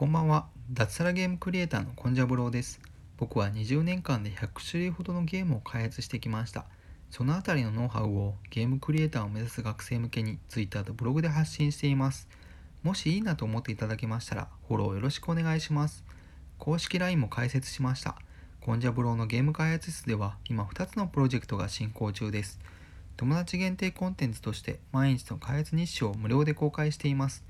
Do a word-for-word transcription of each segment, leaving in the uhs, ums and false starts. こんばんは。脱サラゲームクリエイターのコンジャブローです。僕はにじゅうねんかんでひゃくしゅるいほどのゲームを開発してきました。そのあたりのノウハウをゲームクリエイターを目指す学生向けに Twitter とブログで発信しています。もしいいなと思っていただけましたらフォローよろしくお願いします。公式 ライン も開設しました。コンジャブローのゲーム開発室では今ふたつのプロジェクトが進行中です。友達限定コンテンツとして毎日の開発日誌を無料で公開しています。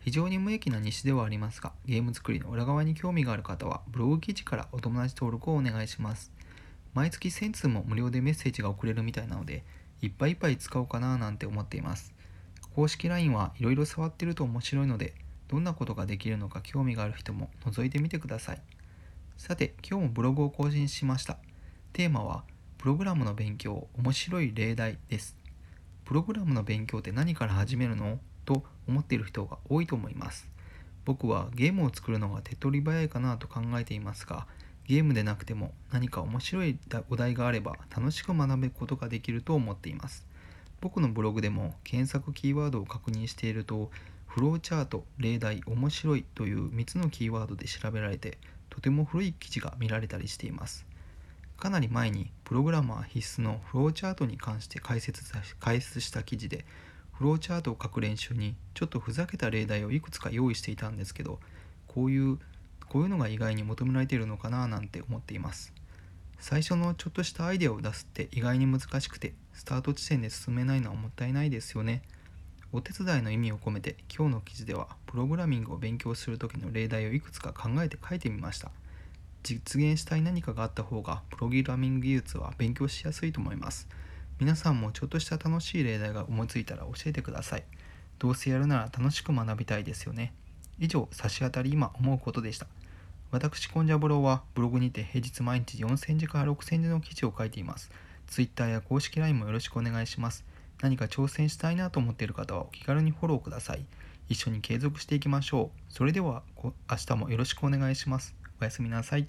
非常に無益な日誌ではありますが、ゲーム作りの裏側に興味がある方は、ブログ記事からお友達登録をお願いします。毎月せんつうも無料でメッセージが送れるみたいなので、いっぱいいっぱい使おうかななんて思っています。公式 ライン はいろいろ触ってると面白いので、どんなことができるのか興味がある人も覗いてみてください。さて、今日もブログを更新しました。テーマは、プログラムの勉強、面白い例題です。プログラムの勉強って何から始めるの？と思っている人が多いと思います。僕はゲームを作るのが手っ取り早いかなと考えていますが、ゲームでなくても何か面白いお題があれば楽しく学ぶことができると思っています。僕のブログでも検索キーワードを確認していると、フローチャート、例題、面白いというみっつのキーワードで調べられて、とても古い記事が見られたりしています。かなり前にプログラマー必須のフローチャートに関して解説解説した記事で、フローチャートを書く練習にちょっとふざけた例題をいくつか用意していたんですけど、こういうこういうのが意外に求められているのかななんて思っています。最初のちょっとしたアイデアを出すって意外に難しくて、スタート地点で進めないのはもったいないですよね。お手伝いの意味を込めて、今日の記事ではプログラミングを勉強する時の例題をいくつか考えて書いてみました。実現したい何かがあった方がプログラミング技術は勉強しやすいと思います。皆さんもちょっとした楽しい例題が思いついたら教えてください。どうせやるなら楽しく学びたいですよね。以上、差し当たり今思うことでした。私、コンジャブローはブログにて平日毎日よんせんじからろくせんじの記事を書いています。Twitter や公式 ライン もよろしくお願いします。何か挑戦したいなと思っている方はお気軽にフォローください。一緒に継続していきましょう。それでは明日もよろしくお願いします。おやすみなさい。